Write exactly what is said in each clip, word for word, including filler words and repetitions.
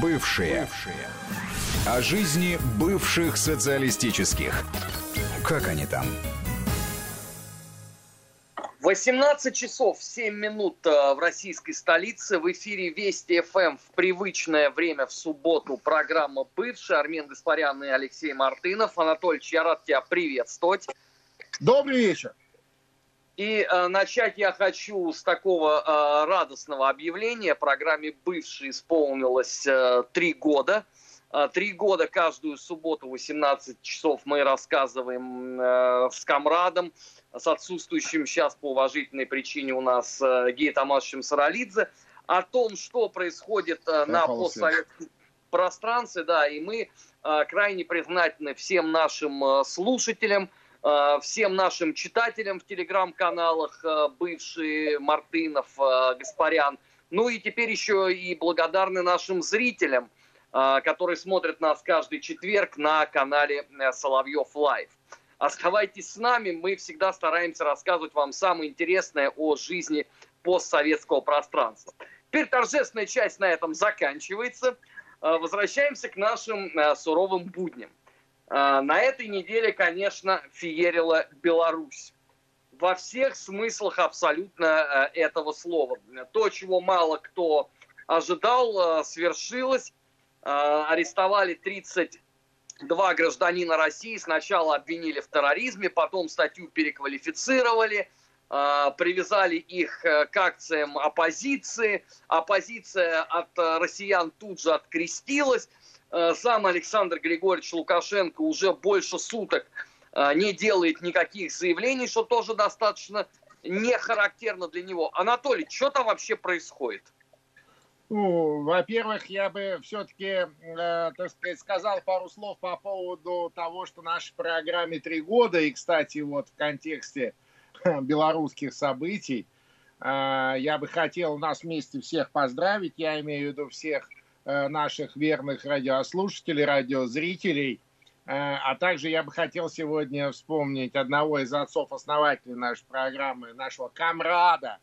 Бывшие. Бывшие. О жизни бывших социалистических. Как они там? восемнадцать часов семь минут в российской столице. В эфире Вести ФМ в привычное время в субботу программа «Бывшие». Армен Гаспарян и Алексей Мартынов. Анатольевич, я рад тебя приветствовать. Добрый вечер. И э, начать я хочу с такого э, радостного объявления. Программе «Бывшие» исполнилось э, три года. Э, три года каждую субботу в восемнадцать часов мы рассказываем э, с комрадом, с отсутствующим сейчас по уважительной причине у нас э, Гетамашем Саралидзе, о том, что происходит э, на постсоветском пространстве. Да, и мы э, крайне признательны всем нашим э, слушателям, всем нашим читателям в телеграм-каналах «Бывшие», Мартынов, Гаспарян. Ну и теперь еще и благодарны нашим зрителям, которые смотрят нас каждый четверг на канале «Соловьев Лайв». Оставайтесь с нами, мы всегда стараемся рассказывать вам самое интересное о жизни постсоветского пространства. Теперь торжественная часть на этом заканчивается. Возвращаемся к нашим суровым будням. На этой неделе, конечно, феерила Беларусь. Во всех смыслах абсолютно этого слова. То, чего мало кто ожидал, свершилось. Арестовали тридцать два гражданина России. Сначала обвинили в терроризме, потом статью переквалифицировали. Привязали их к акциям оппозиции. Оппозиция от россиян тут же открестилась. Сам Александр Григорьевич Лукашенко уже больше суток не делает никаких заявлений, что тоже достаточно не характерно для него. Анатолий, что там вообще происходит? Ну, во-первых, я бы все-таки, так сказать, сказал пару слов по поводу того, что нашей программе три года, и, кстати, вот в контексте белорусских событий, я бы хотел нас вместе всех поздравить, я имею в виду всех наших верных радиослушателей, радиозрителей. А также я бы хотел сегодня вспомнить одного из отцов-основателей нашей программы, нашего камрада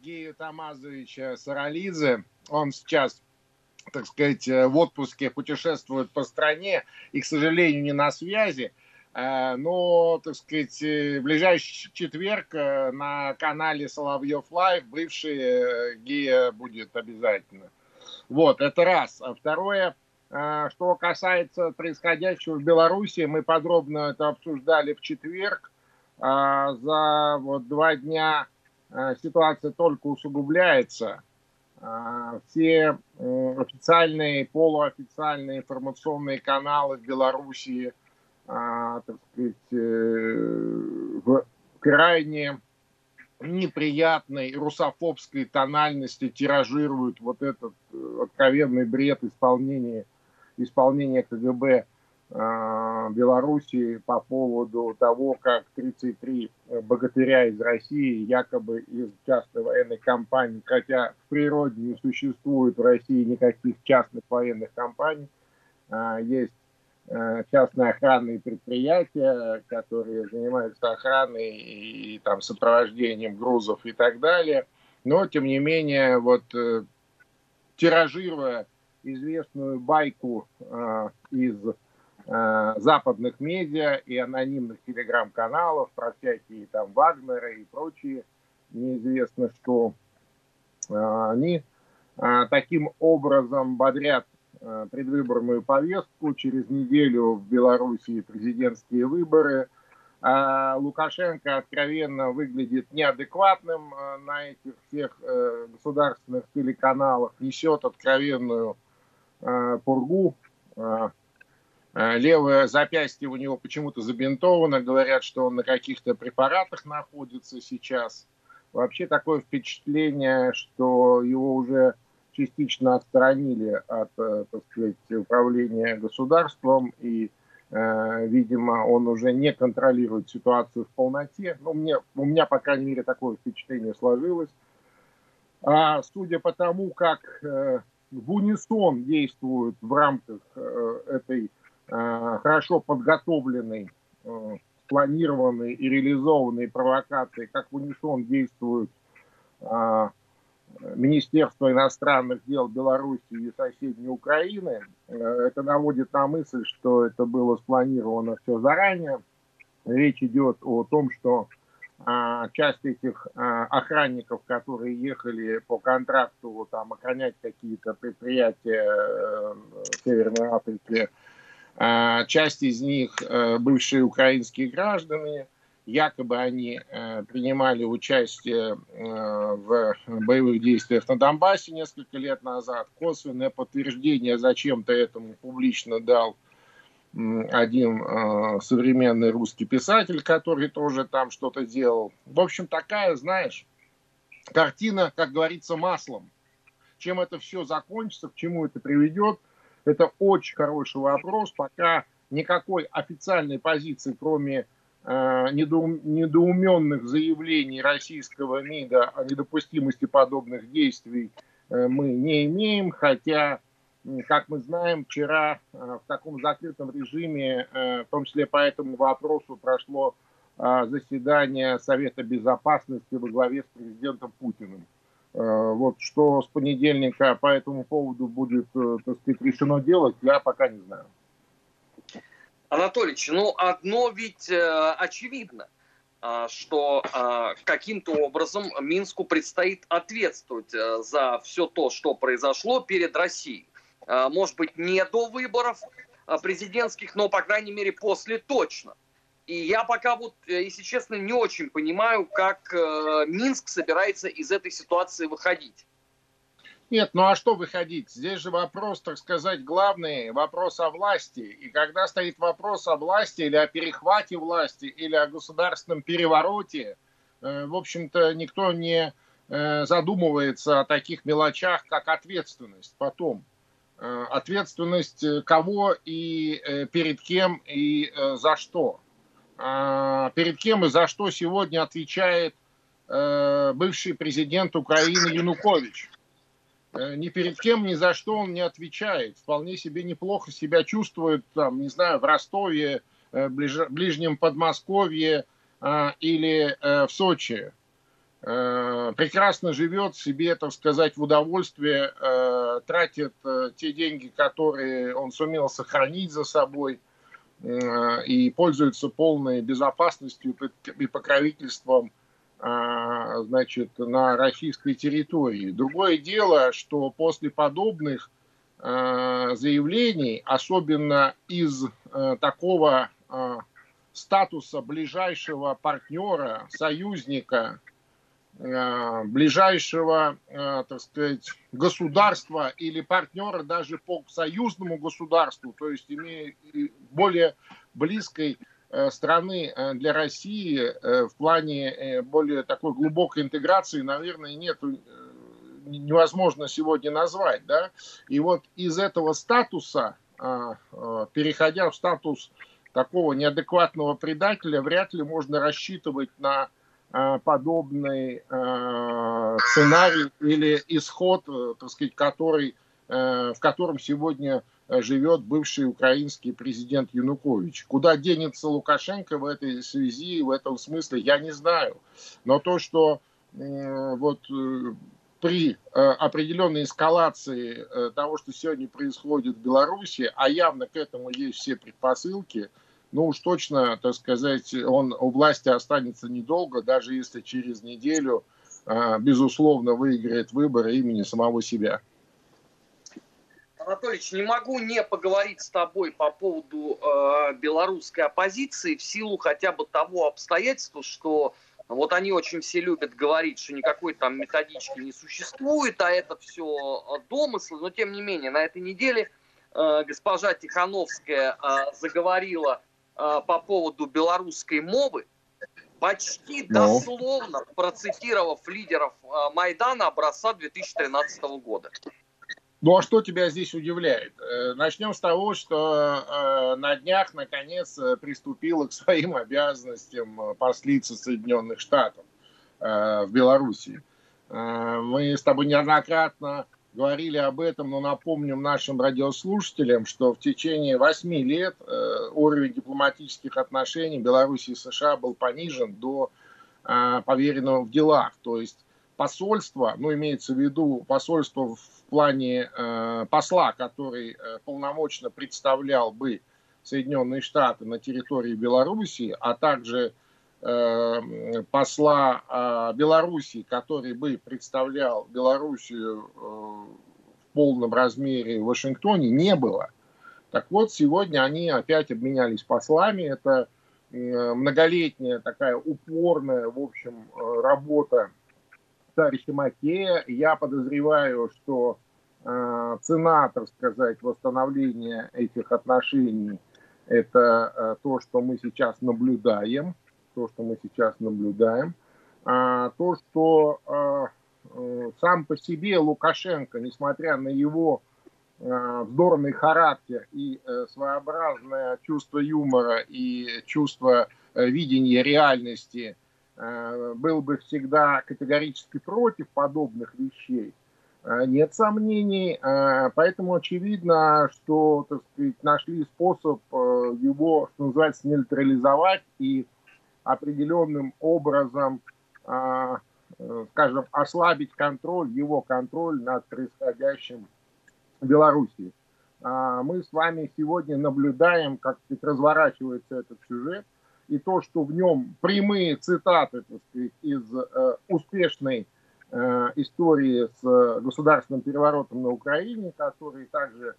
Гию Тамазовича Саралидзе. Он сейчас, так сказать, в отпуске, путешествует по стране и, к сожалению, не на связи. Но, так сказать, в ближайший четверг на канале «Соловьев Лайв» бывший Гия будет обязательно. Вот, это раз. А второе, что касается происходящего в Беларуси, мы подробно это обсуждали в четверг. За вот два дня ситуация только усугубляется. Все официальные, полуофициальные информационные каналы в Беларуси, так сказать, в крайне неприятной русофобской тональности тиражируют вот этот откровенный бред исполнения, исполнения КГБ э, Белоруссии по поводу того, как тридцать три богатыря из России, якобы из частной военной компании, хотя в природе не существует в России никаких частных военных компаний, э, есть частные охранные предприятия, которые занимаются охраной и, и там, сопровождением грузов и так далее. Но, тем не менее, вот, э, тиражируя известную байку э, из э, западных медиа и анонимных телеграм-каналов про всякие там Вагнеры и прочие, неизвестно что, э, они э, таким образом бодрят предвыборную повестку. Через неделю в Белоруссии президентские выборы. Лукашенко откровенно выглядит неадекватным на этих всех государственных телеканалах, несет откровенную пургу. Левое запястье у него почему-то забинтовано, говорят, что он на каких-то препаратах находится сейчас. Вообще такое впечатление, что его уже частично отстранили от, так сказать, управления государством, и, э, видимо, он уже не контролирует ситуацию в полноте. Ну, мне, у меня, по крайней мере, такое впечатление сложилось. А судя по тому, как э, в унисон действуют в рамках э, этой э, хорошо подготовленной, э, спланированной и реализованной провокации, как в унисон действуют э, Министерства иностранных дел Беларуси и соседней Украины. Это наводит на мысль, что это было спланировано все заранее. Речь идет о том, что часть этих охранников, которые ехали по контракту там, охранять какие-то предприятия в Северной Африке, часть из них бывшие украинские граждане. Якобы они э, принимали участие э, в боевых действиях на Донбассе несколько лет назад. Косвенное подтверждение зачем-то этому публично дал э, один э, современный русский писатель, который тоже там что-то делал. В общем, такая, знаешь, картина, как говорится, маслом. Чем это все закончится, к чему это приведет, это очень хороший вопрос. Пока никакой официальной позиции, кроме недоуменных заявлений российского МИДа о недопустимости подобных действий мы не имеем, хотя, как мы знаем, вчера в таком закрытом режиме, в том числе по этому вопросу, прошло заседание Совета Безопасности во главе с президентом Путиным. Вот что с понедельника по этому поводу будет, так сказать, решено делать, я пока не знаю. Анатольевич, ну одно ведь э, очевидно, э, что э, каким-то образом Минску предстоит ответствовать э, за все то, что произошло перед Россией. Э, может быть, не до выборов э, президентских, но, по крайней мере, после точно. И я пока вот, э, если честно, не очень понимаю, как э, Минск собирается из этой ситуации выходить. Нет, ну а что выходить? Здесь же вопрос, так сказать, главный, вопрос о власти. И когда стоит вопрос о власти или о перехвате власти, или о государственном перевороте, э, в общем-то, никто не э, задумывается о таких мелочах, как ответственность потом. Э, ответственность кого и э, перед кем и э, за что. Э, перед кем и за что сегодня отвечает э, бывший президент Украины Янукович. Ни перед кем, ни за что он не отвечает. Вполне себе неплохо себя чувствует, там, не знаю, в Ростове, ближ... ближнем Подмосковье э, или э, в Сочи. Э, прекрасно живет себе, так сказать, в удовольствие, э, тратит э, те деньги, которые он сумел сохранить за собой, э, и пользуется полной безопасностью и покровительством, значит, на российской территории. Другое дело, что после подобных э, заявлений, особенно из э, такого э, статуса ближайшего партнера, союзника, э, ближайшего, э, так сказать, государства или партнера даже по союзному государству, то есть имея более близкой страны для России в плане более такой глубокой интеграции, наверное, нету, невозможно сегодня назвать, да? И вот из этого статуса, переходя в статус такого неадекватного предателя, вряд ли можно рассчитывать на подобный сценарий или исход, так сказать, который, в котором сегодня живет бывший украинский президент Янукович. Куда денется Лукашенко в этой связи, в этом смысле, я не знаю. Но то, что э, вот, э, при э, определенной эскалации э, того, что сегодня происходит в Беларуси, а явно к этому есть все предпосылки, ну уж точно, так сказать, он у власти останется недолго, даже если через неделю, э, безусловно, выиграет выборы имени самого себя. Анатольевич, не могу не поговорить с тобой по поводу э, белорусской оппозиции в силу хотя бы того обстоятельства, что вот они очень все любят говорить, что никакой там методички не существует, а это все домыслы. Но тем не менее, на этой неделе э, госпожа Тихановская э, заговорила э, по поводу белорусской мовы, почти Но. дословно процитировав лидеров э, Майдана образца две тысячи тринадцатого года. Ну а что тебя здесь удивляет? Начнем с того, что на днях, наконец, приступила к своим обязанностям послица Соединенных Штатов в Беларуси. Мы с тобой неоднократно говорили об этом, но напомним нашим радиослушателям, что в течение восьми лет уровень дипломатических отношений Беларуси и США был понижен до поверенного в делах, то есть посольства, ну, имеется в виду посольство в плане э, посла, который э, полномочно представлял бы Соединенные Штаты на территории Белоруссии, а также э, посла э, Белоруссии, который бы представлял Белоруссию э, в полном размере в Вашингтоне, не было. Так вот, сегодня они опять обменялись послами. Это э, многолетняя такая упорная, в общем, э, работа товарища Макея. Я подозреваю, что э, цена, так сказать, восстановления этих отношений — это э, то, что мы сейчас наблюдаем, то, что мы сейчас наблюдаем, а то, что э, э, сам по себе Лукашенко, несмотря на его э, вздорный характер и э, своеобразное чувство юмора и чувство э, видения реальности, был бы всегда категорически против подобных вещей, нет сомнений. Поэтому очевидно, что, так сказать, нашли способ его, что называется, нейтрализовать и определенным образом, скажем, ослабить контроль, его контроль над происходящим в Беларуси. Мы с вами сегодня наблюдаем, как разворачивается этот сюжет. И то, что в нем прямые цитаты, так сказать, из э, успешной э, истории с э, государственным переворотом на Украине, который также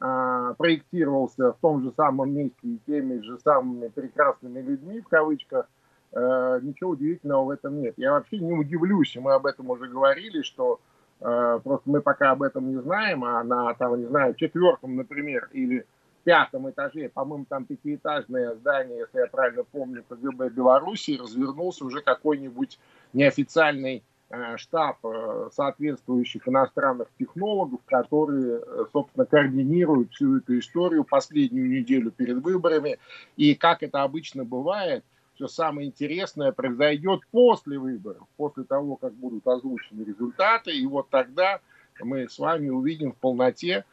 э, проектировался в том же самом месте и теми же самыми прекрасными людьми, в кавычках, э, ничего удивительного в этом нет. Я вообще не удивлюсь, мы об этом уже говорили, что э, просто мы пока об этом не знаем, а на, там, не знаю, четвертом, например, или в пятом этаже, по-моему, там пятиэтажное здание, если я правильно помню, КГБ Беларуси, развернулся уже какой-нибудь неофициальный э, штаб э, соответствующих иностранных технологов, которые, э, собственно, координируют всю эту историю последнюю неделю перед выборами. И, как это обычно бывает, все самое интересное произойдет после выборов, после того, как будут озвучены результаты. И вот тогда мы с вами увидим в полноте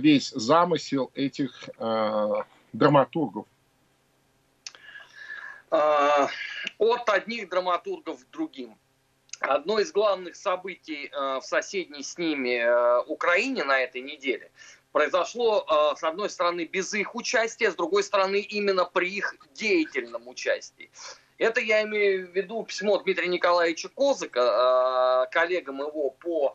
весь замысел этих э, драматургов. От одних драматургов к другим. Одно из главных событий э, в соседней с ними э, Украине на этой неделе произошло, э, с одной стороны, без их участия, с другой стороны, именно при их деятельном участии. Это я имею в виду письмо Дмитрия Николаевича Козака, коллегам его по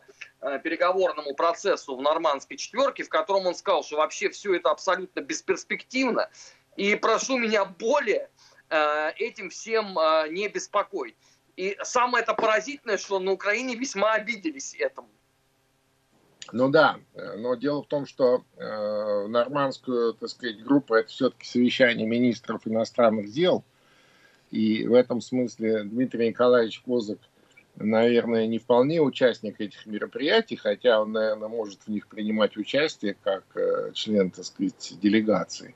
переговорному процессу в Нормандской четверке, в котором он сказал, что вообще все это абсолютно бесперспективно, и прошу меня более этим всем не беспокоить. И самое -то поразительное, что на Украине весьма обиделись этому. Ну да, но дело в том, что э, Нормандскую, так сказать, группу — это все-таки совещание министров иностранных дел. И в этом смысле Дмитрий Николаевич Козак, наверное, не вполне участник этих мероприятий, хотя он, наверное, может в них принимать участие как член, так сказать, делегации.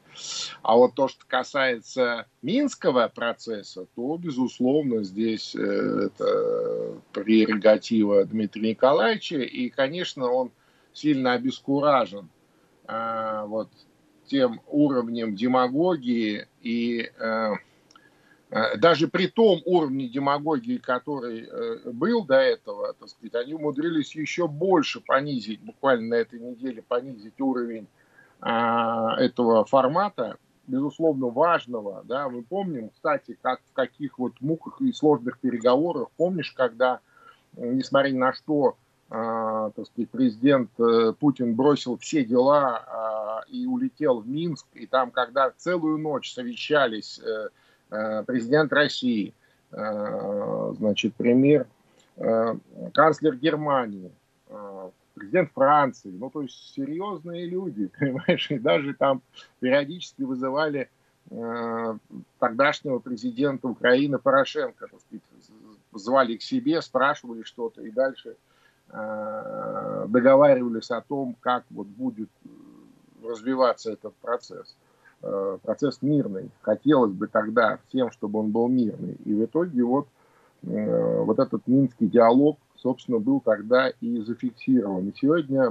А вот то, что касается Минского процесса, то, безусловно, здесь это прерогатива Дмитрия Николаевича, и, конечно, он сильно обескуражен вот тем уровнем демагогии и... Даже при том уровне демагогии, который был до этого, так сказать, они умудрились еще больше понизить, буквально на этой неделе понизить уровень а, этого формата, безусловно, важного. Да? Мы помним, кстати, как, в каких вот муках и сложных переговорах, помнишь, когда, несмотря на что, а, так сказать, президент Путин бросил все дела а, и улетел в Минск, и там, когда целую ночь совещались... президент России, значит, премьер, канцлер Германии, президент Франции, ну, то есть серьезные люди, понимаешь, и даже там периодически вызывали тогдашнего президента Украины Порошенко, так сказать, звали к себе, спрашивали что-то и дальше договаривались о том, как вот будет развиваться этот процесс. Процесс мирный. Хотелось бы тогда всем, чтобы он был мирный. И в итоге вот, вот этот минский диалог, собственно, был тогда и зафиксирован. И сегодня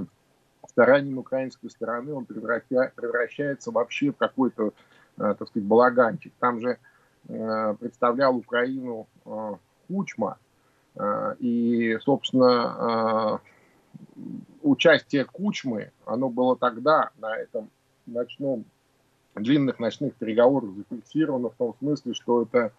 старанием украинской стороны он превратя, превращается вообще в какой-то, так сказать, балаганчик. Там же представлял Украину Кучма, И, собственно, участие Кучмы, оно было тогда на этом ночном, длинных ночных переговорах зафиксировано в том смысле, что это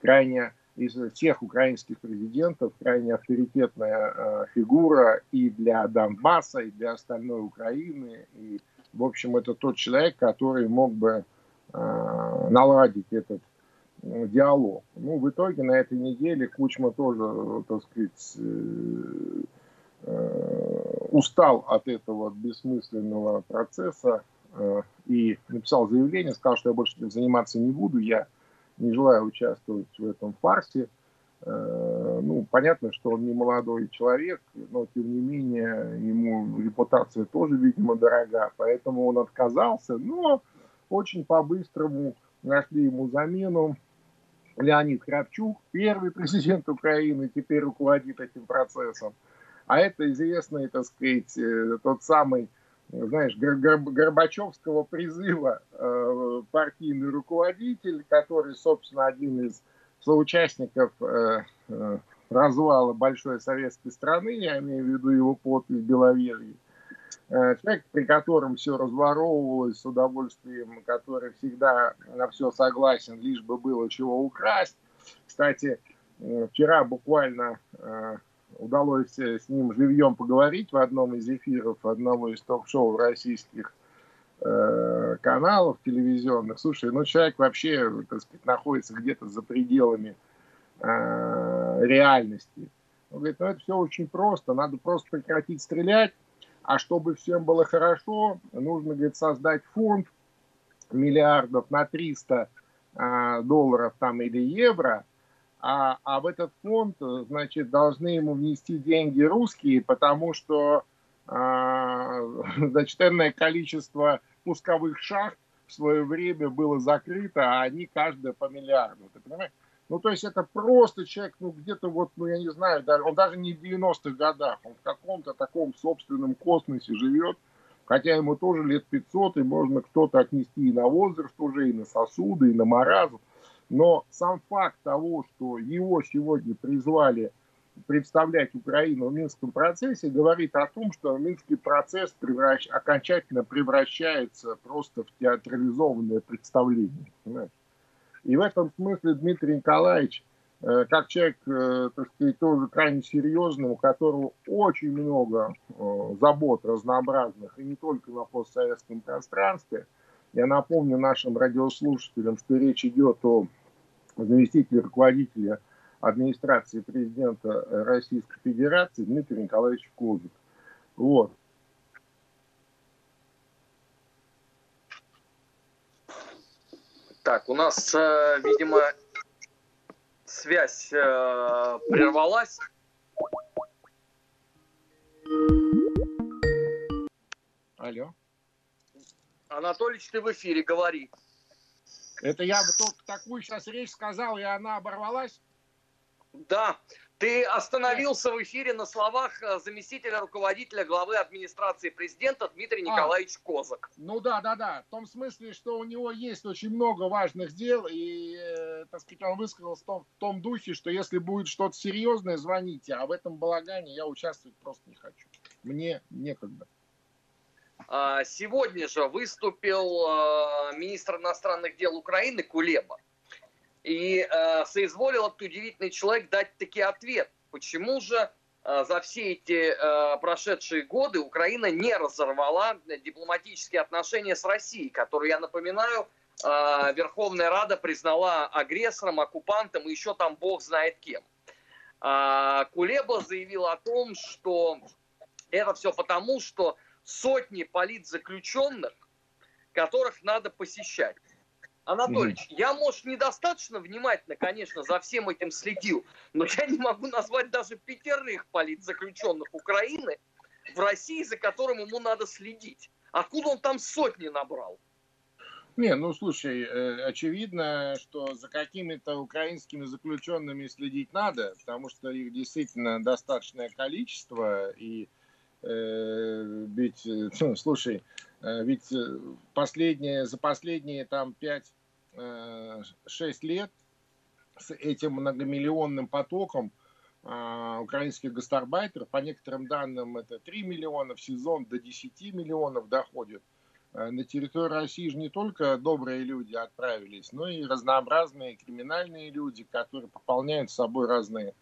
крайне из всех украинских президентов крайне авторитетная фигура и для Донбасса, и для остальной Украины. И, в общем, это тот человек, который мог бы наладить этот диалог. Ну, в итоге на этой неделе Кучма тоже, так сказать, устал от этого бессмысленного процесса и написал заявление, сказал, что я больше этим заниматься не буду, я не желаю участвовать в этом фарсе. Ну, понятно, что он не молодой человек, но, тем не менее, ему репутация тоже, видимо, дорога, поэтому он отказался, но очень по-быстрому нашли ему замену. Леонид Кравчук, первый президент Украины, теперь руководит этим процессом. А это известный, так сказать, тот самый, знаешь, Горбачевского призыва э, партийный руководитель, который, собственно, один из соучастников э, э, развала большой советской страны, я имею в виду его подпись Беловежьей, э, человек, при котором все разворовывалось с удовольствием, который всегда на все согласен, лишь бы было чего украсть. Кстати, э, вчера буквально... Э, удалось с ним живьем поговорить в одном из эфиров, одного из ток-шоу российских э, каналов телевизионных. Слушай, ну человек вообще, так сказать, находится где-то за пределами э, реальности. Он говорит, ну это все очень просто, надо просто прекратить стрелять, а чтобы всем было хорошо, нужно, говорит, создать фонд миллиардов на триста э, долларов там или евро. А, а в этот фонд, значит, должны ему внести деньги русские, потому что, э, значит, энное количество пусковых шахт в свое время было закрыто, а они каждая по миллиарду, ты понимаешь? Ну, то есть это просто человек, ну, где-то вот, ну, я не знаю, он даже не в девяностых годах, он в каком-то таком собственном космосе живет, хотя ему тоже лет пятьсот, и можно кто-то отнести и на возраст уже, и на сосуды, и на маразм. Но сам факт того, что его сегодня призвали представлять Украину в Минском процессе, говорит о том, что Минский процесс превращ... окончательно превращается просто в театрализованное представление. Понимаешь? И в этом смысле Дмитрий Николаевич, э, как человек, э, так сказать, тоже крайне серьезный, у которого очень много э, забот разнообразных, и не только на постсоветском пространстве, я напомню нашим радиослушателям, что речь идет о заместителе руководителя администрации президента Российской Федерации Дмитрия Николаевича Козака. Вот. Так, у нас, видимо, связь прервалась. Алло. Анатольевич, ты в эфире, говори. Это я бы только такую сейчас речь сказал, и она оборвалась? Да. Ты остановился в эфире на словах заместителя руководителя главы администрации президента Дмитрия Николаевича а, Козак. Ну да, да, да. В том смысле, что у него есть очень много важных дел, и, так сказать, он высказался в том, в том духе, что если будет что-то серьезное, звоните, а в этом балагане я участвовать просто не хочу. Мне некогда. Сегодня же выступил министр иностранных дел Украины Кулеба и соизволил этот удивительный человек дать таки ответ, почему же за все эти прошедшие годы Украина не разорвала дипломатические отношения с Россией, которую, я напоминаю, Верховная Рада признала агрессором, оккупантом и еще там бог знает кем. Кулеба заявил о том, что это все потому, что сотни политзаключенных, которых надо посещать. Анатольевич, mm-hmm. я, может, недостаточно внимательно, конечно, за всем этим следил, но я не могу назвать даже пятерых политзаключенных Украины в России, за которым ему надо следить. Откуда он там сотни набрал? Не, ну, слушай, очевидно, что за какими-то украинскими заключенными следить надо, потому что их действительно достаточное количество, и ведь, ну, слушай, ведь последние, за последние там пять-шесть лет с этим многомиллионным потоком украинских гастарбайтеров. По некоторым данным, это три миллиона в сезон, до десяти миллионов доходит. На территорию России же не только добрые люди отправились, но и разнообразные криминальные люди, которые пополняют собой разные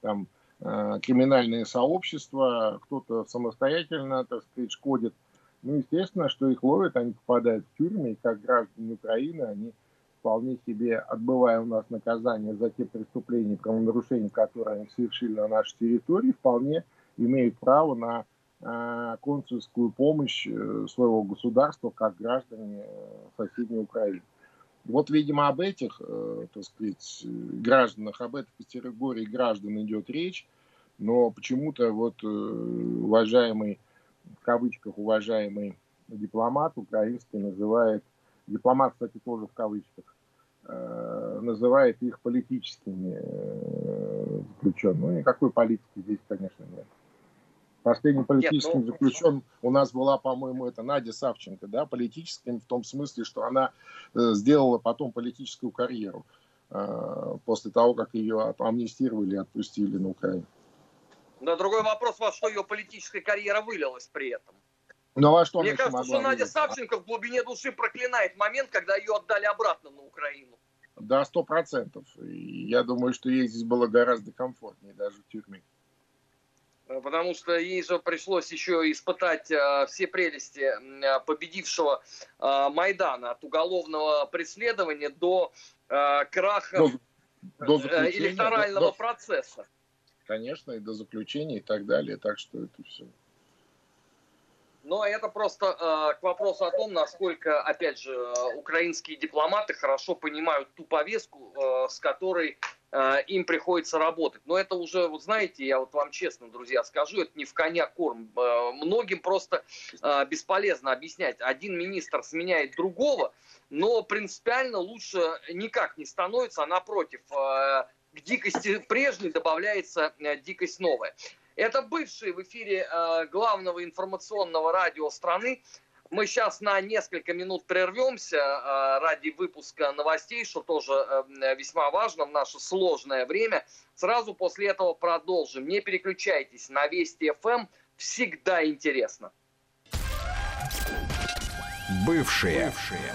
там, криминальные сообщества. Кто-то самостоятельно, так сказать, шкодит. Ну, естественно, что их ловят, они попадают в тюрьмы, и как граждане Украины они вполне себе, отбывая у нас наказание за те преступления, правонарушения, которые они совершили на нашей территории, вполне имеют право на консульскую помощь своего государства, как граждане соседней Украины. Вот, видимо, об этих, так сказать, гражданах, об этой категории граждан идет речь, но почему-то вот уважаемый, в кавычках, уважаемый дипломат украинский называет, дипломат, кстати, тоже в кавычках, называет их политическими заключенными. Ну, никакой политики здесь, конечно, нет. Последним политическим Нет, ну... заключенным у нас была, по-моему, это Надя Савченко, да, политическим в том смысле, что она сделала потом политическую карьеру э, после того, как ее амнистировали и отпустили на Украину. Да, другой вопрос, во что ее политическая карьера вылилась при этом. Ну, во что Мне кажется, что Надя Савченко в глубине души проклинает момент, когда ее отдали обратно на Украину. Да, сто процентов. Я думаю, что ей здесь было гораздо комфортнее, даже в тюрьме. Потому что ей же пришлось еще испытать все прелести победившего Майдана. От уголовного преследования до краха до, до электорального до, процесса. Конечно, и до заключения и так далее. Так что это все. Но это просто к вопросу о том, насколько, опять же, украинские дипломаты хорошо понимают ту повестку, с которой им приходится работать. Но это уже, вот знаете, я вот вам честно, друзья, скажу, это не в коня корм. Многим просто бесполезно объяснять. Один министр сменяет другого, но принципиально лучше никак не становится, а напротив, к дикости прежней добавляется дикость новая. Это бывший в эфире главного информационного радио страны. Мы сейчас на несколько минут прервемся ради выпуска новостей, что тоже весьма важно в наше сложное время. Сразу после этого продолжим. Не переключайтесь, на Вести эф эм всегда интересно. Бывшие. Бывшие.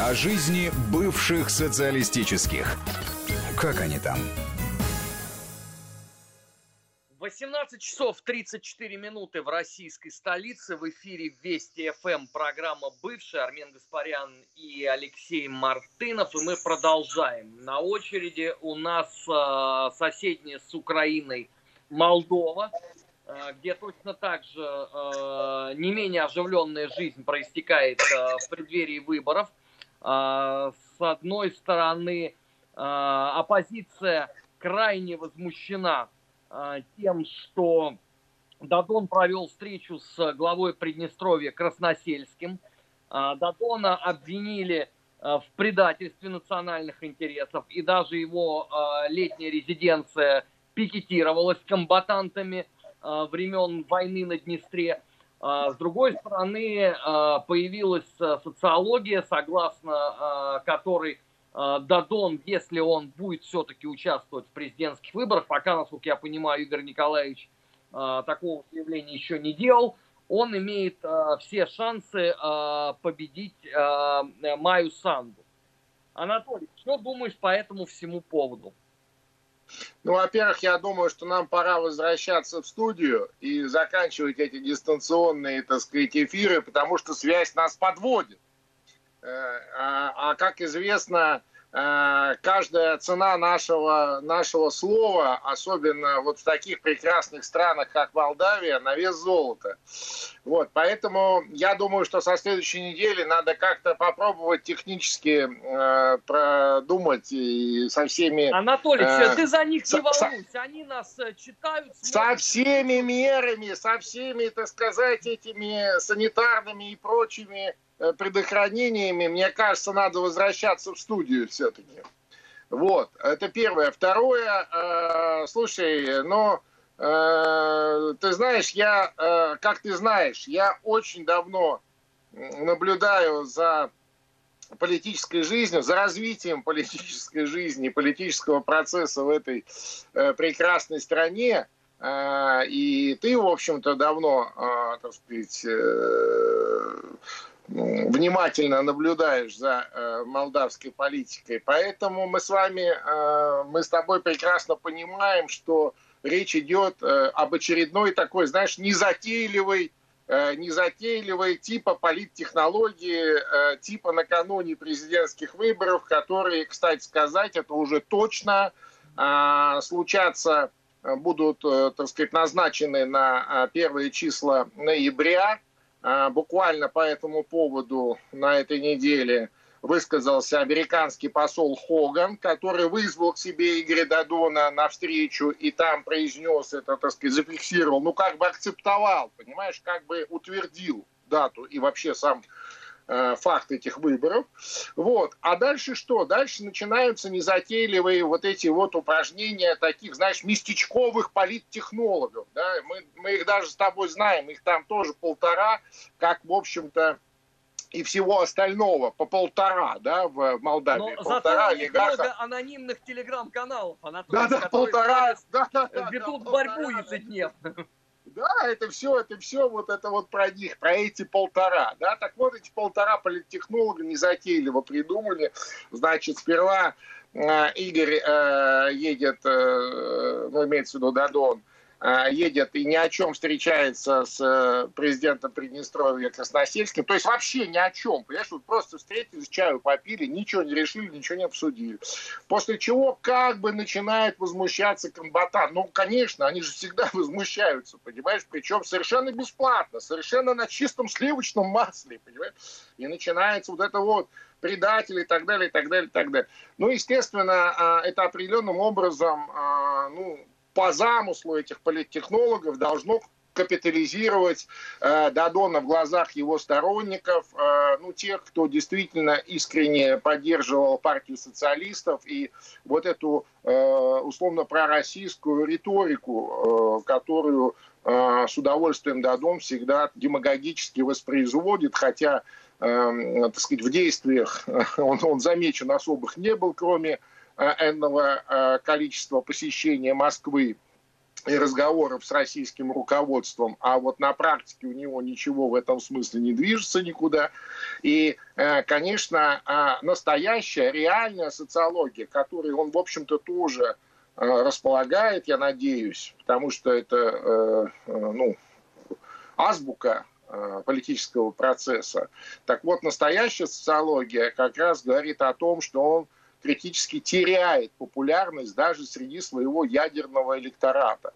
О жизни бывших социалистических. Как они там? восемнадцать часов тридцать четыре минуты в российской столице. В эфире Вести эф эм программа «Бывшие». Армен Гаспарян и Алексей Мартынов. И мы продолжаем. На очереди у нас э, соседняя с Украиной Молдова, э, где точно так же э, не менее оживленная жизнь проистекает э, в преддверии выборов. Э, с одной стороны, э, оппозиция крайне возмущена тем, что Додон провел встречу с главой Приднестровья Красносельским. Додона обвинили в предательстве национальных интересов, и даже его летняя резиденция пикетировалась комбатантами времен войны на Днестре. С другой стороны, появилась социология, согласно которой Додон, если он будет все-таки участвовать в президентских выборах, пока, насколько я понимаю, Игорь Николаевич такого заявления еще не делал, он имеет все шансы победить Майю Санду. Анатолий, что думаешь по этому всему поводу? Ну, во-первых, я думаю, что нам пора возвращаться в студию и заканчивать эти дистанционные, так сказать, эфиры, потому что связь нас подводит. А, как известно, каждая цена нашего, нашего слова, особенно вот в таких прекрасных странах, как Молдавия, на вес золота. Вот, поэтому я думаю, что со следующей недели надо как-то попробовать технически э, продумать и со всеми... Анатолий, э, ты за них не волнуйся, они нас читают... Смотрят. Со всеми мерами, со всеми, так сказать, этими санитарными и прочими предохранениями, мне кажется, надо возвращаться в студию все-таки. Вот, это первое. Второе, э, слушай, ну, э, ты знаешь, я, э, как ты знаешь, я очень давно наблюдаю за политической жизнью, за развитием политической жизни, политического процесса в этой э, прекрасной стране. Э, и ты, в общем-то, давно, э, так сказать, э, внимательно наблюдаешь за э, молдавской политикой. Поэтому мы с вами, э, мы с тобой прекрасно понимаем, что речь идет э, об очередной такой, знаешь, незатейливой, незатейливые типа политтехнологии, типа накануне президентских выборов, которые, кстати сказать, это уже точно случатся, будут, так сказать, назначены на первые числа ноября. Буквально по этому поводу на этой неделе высказался американский посол Хоган, который вызвал к себе Игоря Додона на встречу и там произнес это, так сказать, зафиксировал, ну как бы акцептовал, понимаешь, как бы утвердил дату и вообще сам э, факт этих выборов. Вот. А дальше что? Дальше начинаются незатейливые вот эти вот упражнения таких, знаешь, местечковых политтехнологов. Да? Мы, мы их даже с тобой знаем, их там тоже полтора, как, в общем-то, и всего остального по полтора, да, в Молдавии. Но полтора олигарха. Анонимных телеграм-каналов, Анатолий, да, да, полтора, да, да, ведут да, борьбу ежедневно. Да, это все, это все вот это вот про них, про эти полтора, да. Так вот, эти полтора политтехнолога незатейливо придумали. Значит, сперва э, Игорь э, едет, э, ну, имеется в виду Додон, едет и ни о чем встречается с президентом Приднестровья Красносельским. То есть вообще ни о чем. Понимаешь, вот просто встретились, чаю попили, ничего не решили, ничего не обсудили. После чего как бы начинает возмущаться комбатан. Ну, конечно, они же всегда возмущаются, понимаешь? Причем совершенно бесплатно, совершенно на чистом сливочном масле, понимаешь? И начинается вот это вот предатели и так далее, и так далее, и так далее. Ну, естественно, это определенным образом, ну, по замыслу этих политтехнологов должно капитализировать э, Додона в глазах его сторонников, э, ну, тех, кто действительно искренне поддерживал партию социалистов и вот эту э, условно пророссийскую риторику, э, которую э, с удовольствием Додон всегда демагогически воспроизводит, хотя, э, так сказать, в действиях он, он замечен особых не был, кроме энного количества посещения Москвы и разговоров с российским руководством, а вот на практике у него ничего в этом смысле не движется никуда. И, конечно, настоящая, реальная социология, которой он, в общем-то, тоже располагает, я надеюсь, потому что это, ну, азбука политического процесса. Так вот, настоящая социология как раз говорит о том, что он критически теряет популярность даже среди своего ядерного электората.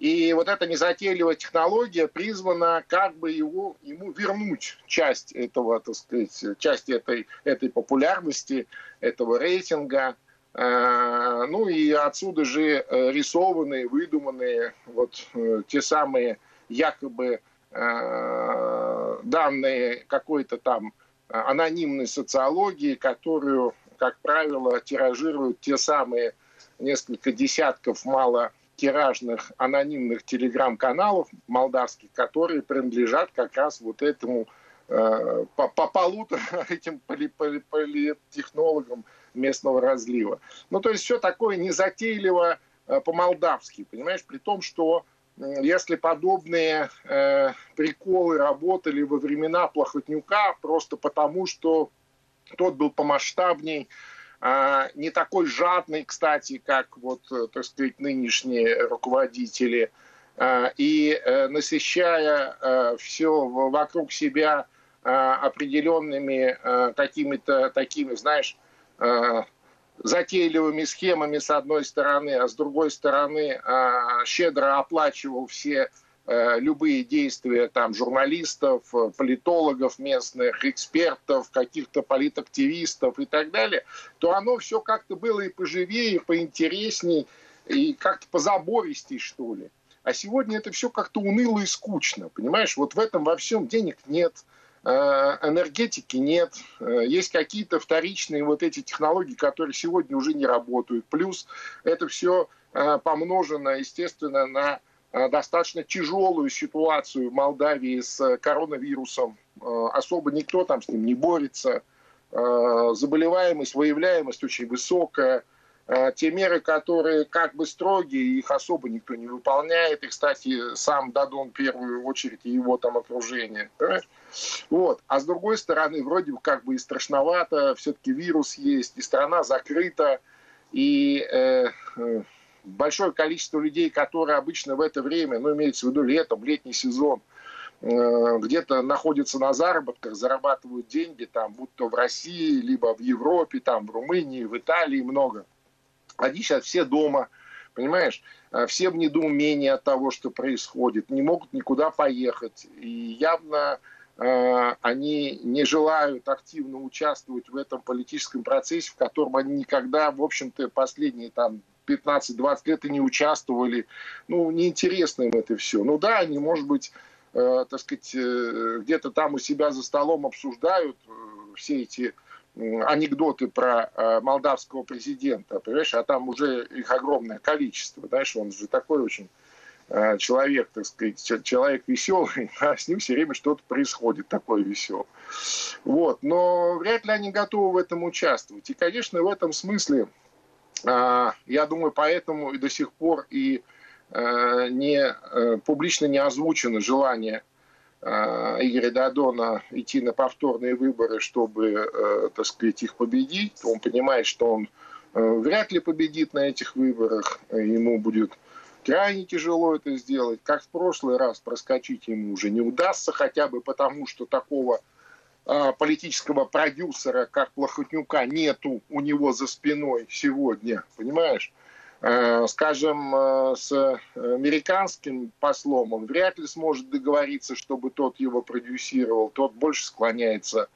И вот эта незатейливая технология призвана как бы его, ему вернуть часть этого, так сказать, часть этой, этой популярности, этого рейтинга. Ну и отсюда же рисованные, выдуманные вот те самые якобы данные какой-то там анонимной социологии, которую, как правило, тиражируют те самые несколько десятков малотиражных анонимных телеграм-каналов молдавских, которые принадлежат как раз вот этому, э, по, по полутора этим политтехнологам местного разлива. Ну, то есть все такое незатейливо э, по-молдавски, понимаешь, при том, что если подобные э, приколы работали во времена Плахотнюка просто потому, что тот был помасштабней, не такой жадный, кстати, как вот, так сказать, нынешние руководители. И насыщая все вокруг себя определенными какими-то такими, знаешь, затейливыми схемами с одной стороны, а с другой стороны щедро оплачивал все любые действия там журналистов, политологов местных, экспертов, каких-то политактивистов и так далее, то оно все как-то было и поживее, и поинтересней, и как-то позабористей, что ли. А сегодня это все как-то уныло и скучно, понимаешь? Вот в этом во всем денег нет, энергетики нет, есть какие-то вторичные вот эти технологии, которые сегодня уже не работают. Плюс это все помножено, естественно, на достаточно тяжелую ситуацию в Молдавии с коронавирусом. Особо никто там с ним не борется. заболеваемость, выявляемость очень высокая. Те меры, которые как бы строгие, их особо никто не выполняет. И, кстати, сам Додон в первую очередь и его там окружение. Вот. А с другой стороны, вроде бы как бы и страшновато. Все-таки вирус есть, и страна закрыта. И э, большое количество людей, которые обычно в это время, ну, имеется в виду летом, летний сезон, где-то находятся на заработках, зарабатывают деньги, там, будь то в России, либо в Европе, там, в Румынии, в Италии много. Они сейчас все дома, понимаешь, все в недоумении от того, что происходит, не могут никуда поехать. И явно э, они не желают активно участвовать в этом политическом процессе, в котором они никогда, в общем-то, последние там пятнадцать-двадцать лет и не участвовали. Ну, неинтересно им это все. Ну да, они, может быть, Э, так сказать, э, где-то там у себя за столом обсуждают э, все эти э, анекдоты про э, молдавского президента, понимаешь, а там уже их огромное количество, знаешь, он же такой очень э, человек, так сказать, человек веселый, а с ним все время что-то происходит такое веселое. Вот, но вряд ли они готовы в этом участвовать. И, конечно, в этом смысле, э, я думаю, поэтому и до сих пор и не, публично не озвучено желание Игоря Додона идти на повторные выборы, чтобы, так сказать, их победить. Он понимает, что он вряд ли победит на этих выборах, ему будет крайне тяжело это сделать. Как в прошлый раз, проскочить ему уже не удастся, хотя бы потому, что такого политического продюсера, как Плахотнюка, нету у него за спиной сегодня, понимаешь? Скажем, с американским послом он вряд ли сможет договориться, чтобы тот его продюсировал. Тот больше склоняется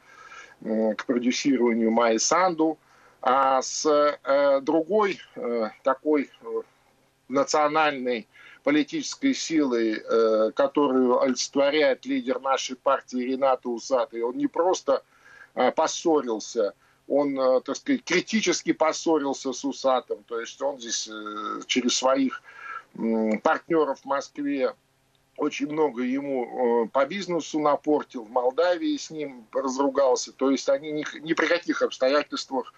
к продюсированию Майи Санду. А с другой такой национальной политической силой, которую олицетворяет лидер нашей партии Рената Усатый, он не просто поссорился, он, так сказать, критически поссорился с Усатым. То есть он здесь через своих партнеров в Москве очень много ему по бизнесу напортил. В Молдавии с ним разругался. То есть они ни, ни при каких обстоятельствах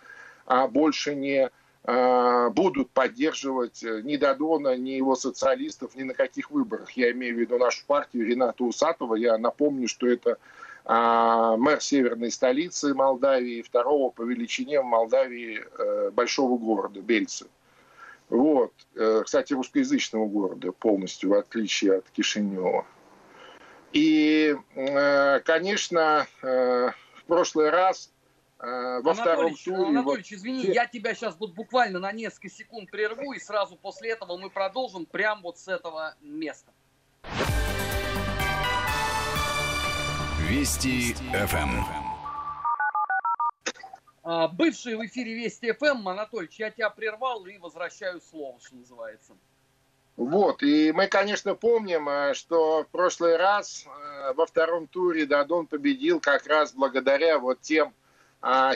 больше не будут поддерживать ни Додона, ни его социалистов, ни на каких выборах. Я имею в виду нашу партию Рената Усатого. Я напомню, что это мэр северной столицы Молдавии, второго по величине в Молдавии большого города Бельца. Вот. Кстати, русскоязычного города полностью, в отличие от Кишинева. И, конечно, в прошлый раз во Анатолич, втором туре... Анатольевич, вот... извини, я тебя сейчас вот буквально на несколько секунд прерву, и сразу после этого мы продолжим прямо вот с этого места. Вести ФМ. Бывший в эфире Вести ФМ, Анатольевич, я тебя прервал и возвращаю слово, что называется. Вот, и мы, конечно, помним, что в прошлый раз во втором туре Додон победил как раз благодаря вот тем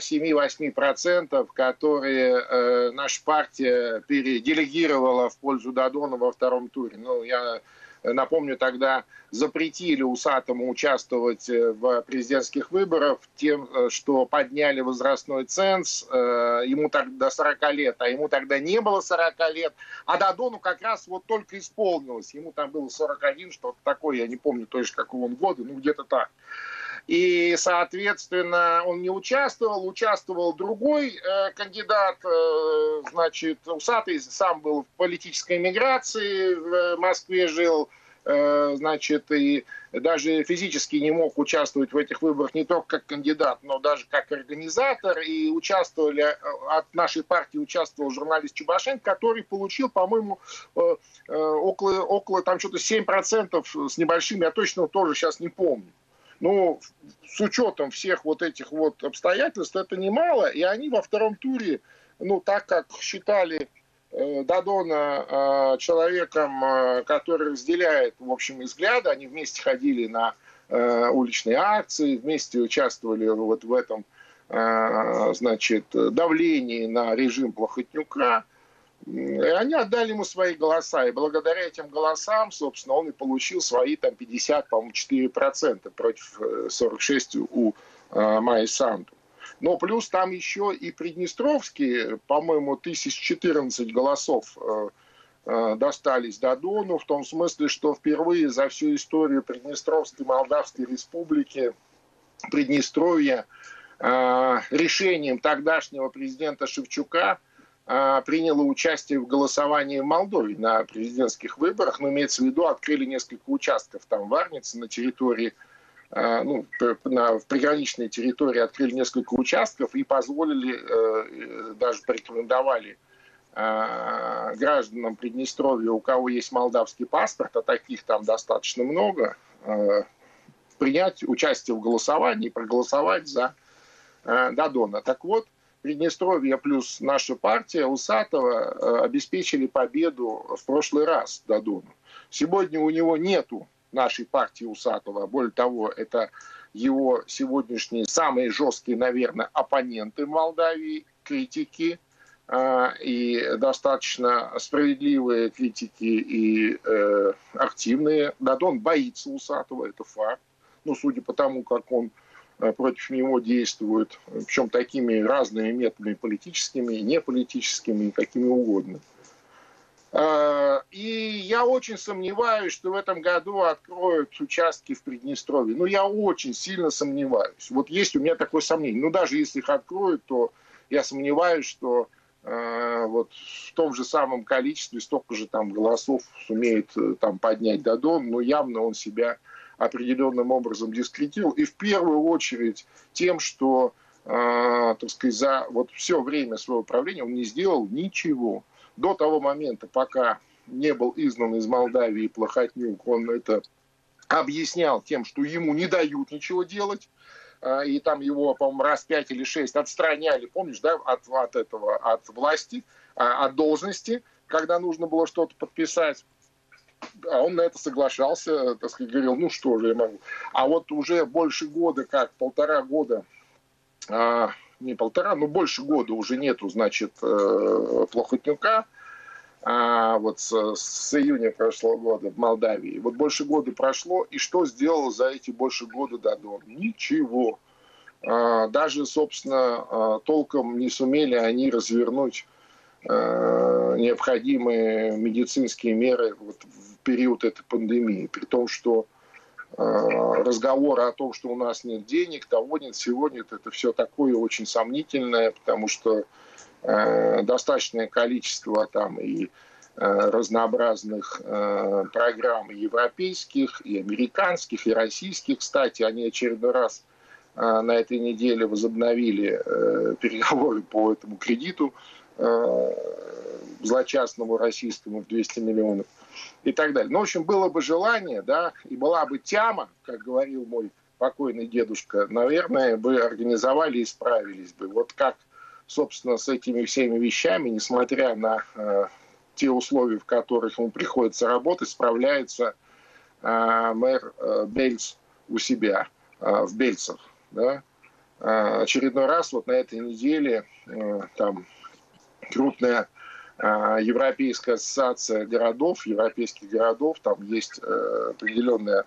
семь-восемь процентов, которые наша партия переделегировала в пользу Додона во втором туре. Ну, я... Напомню, тогда запретили Усатому участвовать в президентских выборах тем, что подняли возрастной ценз, ему тогда сорок лет, а ему тогда не было сорок лет, а Додону как раз вот только исполнилось, ему там было сорок один, что-то такое, я не помню точно какого он года, ну где-то так. И, соответственно, он не участвовал, участвовал другой э, кандидат, э, значит, Усатый сам был в политической эмиграции, в Москве жил, э, значит, и даже физически не мог участвовать в этих выборах не только как кандидат, но даже как организатор. И участвовали, от нашей партии участвовал журналист Чубашенко, который получил, по-моему, э, э, около, около там что-то семь процентов с небольшим, я точно тоже сейчас не помню. Ну, с учетом всех вот этих вот обстоятельств, это немало. И они во втором туре, ну, так как считали э, Додона э, человеком, э, который разделяет, в общем, взгляды, они вместе ходили на э, уличные акции, вместе участвовали вот в этом, э, значит, давлении на режим Плахотнюка. И они отдали ему свои голоса, и благодаря этим голосам, собственно, он и получил свои там пятьдесят, по-моему, четыре процента против сорок шесть у э, Майи Санду. Но плюс там еще и приднестровские, по-моему, тысяча четырнадцать голосов достались Додону, в том смысле, что впервые за всю историю Приднестровской Молдавской Республики Приднестровья решением тогдашнего президента Шевчука приняло участие в голосовании в Молдове на президентских выборах, но имеется в виду, открыли несколько участков там в Арнице, на территории, ну, в приграничной территории открыли несколько участков и позволили, даже порекомендовали гражданам Приднестровья, у кого есть молдавский паспорт, а таких там достаточно много, принять участие в голосовании и проголосовать за Додона. Так вот, Приднестровье плюс наша партия Усатого обеспечили победу в прошлый раз Додону. Сегодня у него нету нашей партии Усатого. Более того, это его сегодняшние самые жесткие, наверное, оппоненты в Молдавии, критики и достаточно справедливые критики и э, активные. Додон боится Усатого, это факт. Ну, судя по тому, как он против него действует, причем такими разными методами, политическими, неполитическими, какими угодно. И я очень сомневаюсь, что в этом году откроют участки в Приднестровье. Ну, я очень сильно сомневаюсь. Вот есть у меня такое сомнение. Ну, даже если их откроют, то я сомневаюсь, что э, вот в том же самом количестве, столько же там голосов сумеет там поднять Додон, но явно он себя определенным образом дискредитировал. И в первую очередь тем, что э, так сказать, за вот все время своего правления он не сделал ничего. До того момента, пока не был изгнан из Молдавии Плахотнюк, он это объяснял тем, что ему не дают ничего делать. И там его, по-моему, раз пять или шесть отстраняли, помнишь, да, от, от этого, от власти, от должности, когда нужно было что-то подписать. А он на это соглашался, так сказать, говорил, ну что же я могу. А вот уже больше года, как полтора года, не полтора, но больше года уже нету, значит, Плахотнюка, вот с, с июня прошлого года в Молдавии. Вот больше года прошло, и что сделал за эти больше года Додон? Ничего. Даже, собственно, толком не сумели они развернуть необходимые медицинские меры вот в период этой пандемии. При том, что разговоры о том, что у нас нет денег, того нет, всего нет, это все такое очень сомнительное, потому что э, достаточное количество там и э, разнообразных э, программ европейских, и американских, и российских. Кстати, они очередной раз э, на этой неделе возобновили э, переговоры по этому кредиту э, злочастному российскому в двести миллионов. И так далее. Ну, в общем, было бы желание, да, и была бы тяма, как говорил мой покойный дедушка, наверное, бы организовали и справились бы. Вот как, собственно, с этими всеми вещами, несмотря на э, те условия, в которых ему приходится работать, справляется э, мэр э, Бельц у себя, э, в Бельцах. Да? Э, очередной раз вот на этой неделе э, там крупная Европейская ассоциация городов, европейских городов, там есть определенная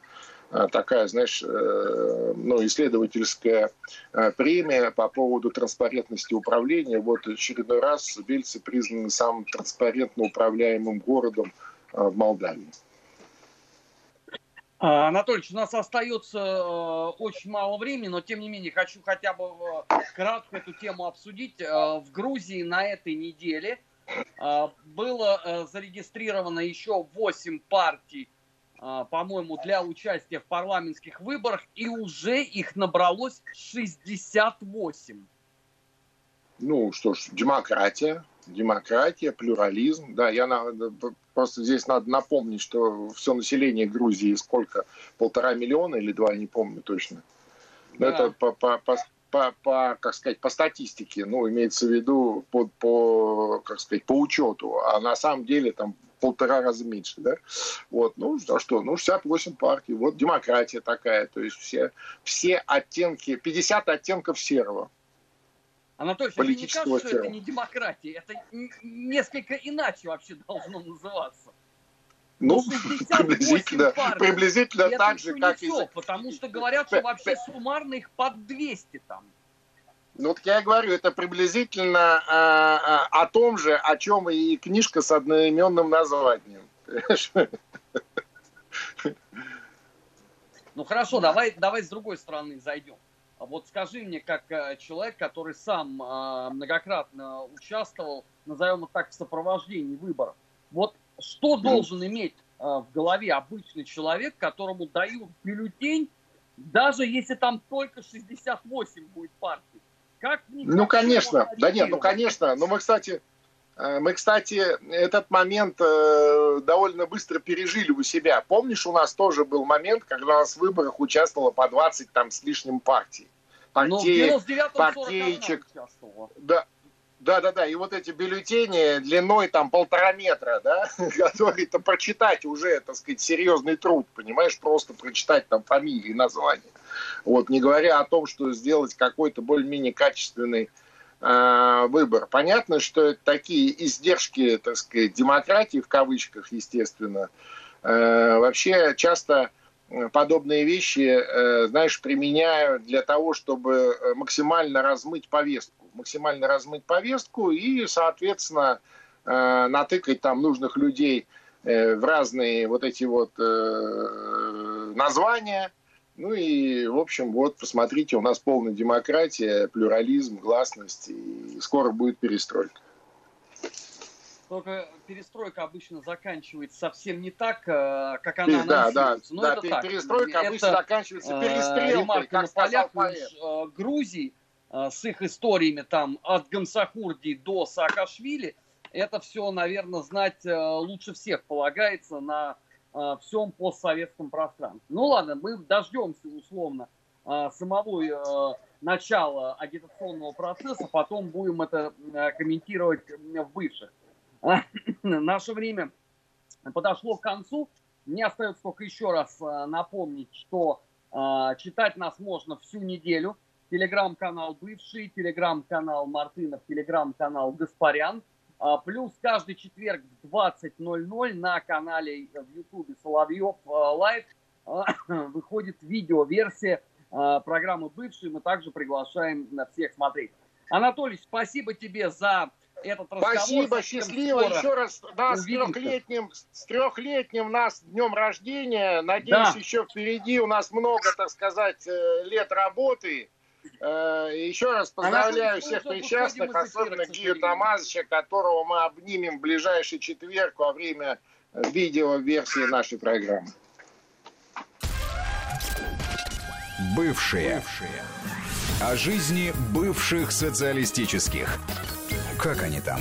такая, знаешь, ну, исследовательская премия по поводу транспарентности управления. Вот очередной раз Бельцы признаны самым транспарентно управляемым городом в Молдавии. Анатольевич, у нас остается очень мало времени, но тем не менее хочу хотя бы кратко эту тему обсудить. В Грузии на этой неделе было зарегистрировано еще восемь партий, по-моему, для участия в парламентских выборах, и уже их набралось шестьдесят восемь. Ну что ж, демократия, демократия, плюрализм. Да, я на... просто здесь надо напомнить, что все население Грузии сколько? Полтора миллиона или два, я не помню точно. Но да. Это по... по, по... По, по, как сказать, по статистике, ну, имеется в виду по, по, как сказать, по учету, а на самом деле там полтора раза меньше, да, вот, ну, а что, ну, шестьдесят восемь партий, вот демократия такая, то есть все, все оттенки, пятьдесят оттенков серого. Анатольевич, а мне не кажется, что это не демократия, это несколько иначе вообще должно называться. Ну, приблизительно, приблизительно так же, как все, и... потому что говорят, что вообще суммарно их под двести там. Вот я и говорю, это приблизительно а, а, о том же, о чем и книжка с одноименным названием. Ну хорошо, давай, давай с другой стороны зайдем. Вот скажи мне, как человек, который сам многократно участвовал, назовем это так, в сопровождении выборов, вот что должен иметь в голове обычный человек, которому дают бюллетень, даже если там только шестьдесят восемь будет партий? Как ну, конечно. Да нет, ну, конечно. Но мы, кстати, мы, кстати, этот момент довольно быстро пережили у себя. Помнишь, у нас тоже был момент, когда у нас в выборах участвовало по двадцать там с лишним партий. Партии, партиечек. Да. Да, да, да. И вот эти бюллетени длиной там полтора метра, да, которые-то прочитать уже, так сказать, серьезный труд, понимаешь, просто прочитать там фамилии, названия. Вот, не говоря о том, что сделать какой-то более-менее качественный э, выбор. Понятно, что это такие издержки, так сказать, демократии, в кавычках, естественно. Э, вообще часто подобные вещи, э, знаешь, применяют для того, чтобы максимально размыть повестку. максимально размыть повестку и, соответственно, э, натыкать там нужных людей э, в разные вот эти вот э, названия. Ну и, в общем, вот, посмотрите, у нас полная демократия, плюрализм, гласность, и скоро будет перестройка. Только перестройка обычно заканчивается совсем не так, как она да, анонсируется. Да, да, да, так. перестройка это обычно заканчивается перестрелкой, как сказал поэт. Грузии, с их историями там от Гамсахурдии до Саакашвили, это все, наверное, знать лучше всех полагается на всем постсоветском пространстве. Ну ладно, мы дождемся, условно, самого начала агитационного процесса, потом будем это комментировать выше. Наше время подошло к концу. Мне остается только еще раз напомнить, что читать нас можно всю неделю. Телеграм-канал «Бывший», телеграм-канал «Мартынов», телеграм-канал «Гаспарян». Плюс каждый четверг в двадцать ноль ноль на канале в Ютубе «Соловьев Лайв» выходит видеоверсия программы «Бывший». Мы также приглашаем на всех смотреть. Анатолий, спасибо тебе за этот разговор. Спасибо, счастливо. Еще раз да, с, трехлетним, с трехлетним нас днем рождения. Надеюсь, да. еще впереди у нас много, так сказать, лет работы. Еще раз поздравляю а всех причастных, особенно Гию Тамазыча, которого мы обнимем в ближайший четверг во время видеоверсии нашей программы. Бывшие. Бывшие. О жизни бывших социалистических. Как они там?